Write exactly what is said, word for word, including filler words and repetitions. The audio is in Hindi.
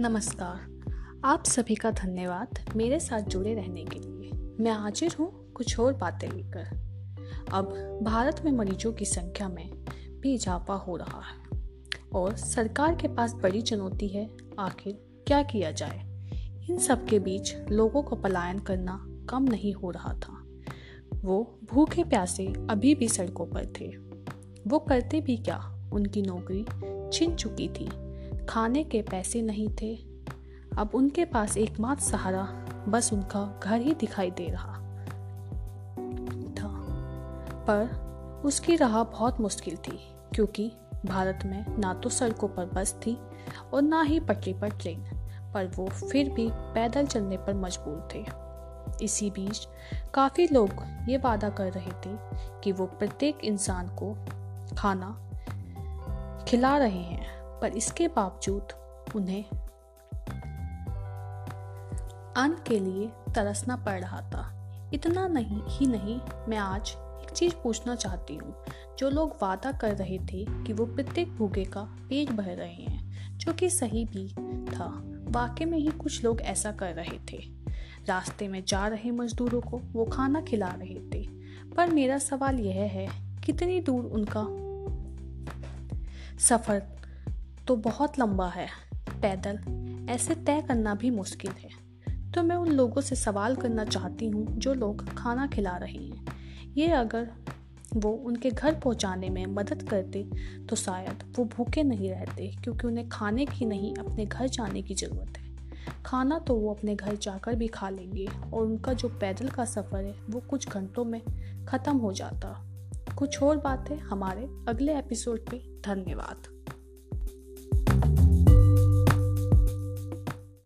नमस्कार, आप सभी का धन्यवाद मेरे साथ जुड़े रहने के लिए। मैं हाजिर हूँ कुछ और बातें लेकर। अब भारत में मरीजों की संख्या में भी इजाफा हो रहा है और सरकार के पास बड़ी चुनौती है, आखिर क्या किया जाए। इन सब के बीच लोगों को पलायन करना कम नहीं हो रहा था। वो भूखे प्यासे अभी भी सड़कों पर थे। वो करते भी क्या, उनकी नौकरी छिन चुकी थी, खाने के पैसे नहीं थे। अब उनके पास एकमात्र सहारा बस उनका घर ही दिखाई दे रहा था। पर उसकी राह बहुत मुश्किल थी, क्योंकि भारत में ना तो सड़कों पर बस थी और ना ही पटरी पर ट्रेन। पर वो फिर भी पैदल चलने पर मजबूर थे। इसी बीच काफ़ी लोग ये वादा कर रहे थे कि वो प्रत्येक इंसान को खाना खिला रहे हैं, पर इसके बावजूद उन्हें अन्न के लिए तरसना पड़ रहा था। इतना नहीं ही नहीं, मैं आज एक चीज पूछना चाहती हूँ। जो लोग वादा कर रहे थे कि वो प्रत्येक भूखे का पेट भर रहे हैं, जो कि सही भी था, वाकई में ही कुछ लोग ऐसा कर रहे थे। रास्ते में जा रहे मजदूरों को वो खाना खिला रहे थे। पर मेरा सवाल यह है, कितनी दूर उनका सफ़र तो बहुत लंबा है, पैदल ऐसे तय करना भी मुश्किल है। तो मैं उन लोगों से सवाल करना चाहती हूँ जो लोग खाना खिला रहे हैं, ये अगर वो उनके घर पहुँचाने में मदद करते तो शायद वो भूखे नहीं रहते, क्योंकि उन्हें खाने की नहीं अपने घर जाने की ज़रूरत है। खाना तो वो अपने घर जाकर भी खा लेंगे और उनका जो पैदल का सफ़र है वो कुछ घंटों में ख़त्म हो जाता। कुछ और बातें हमारे अगले एपिसोड पे। धन्यवाद।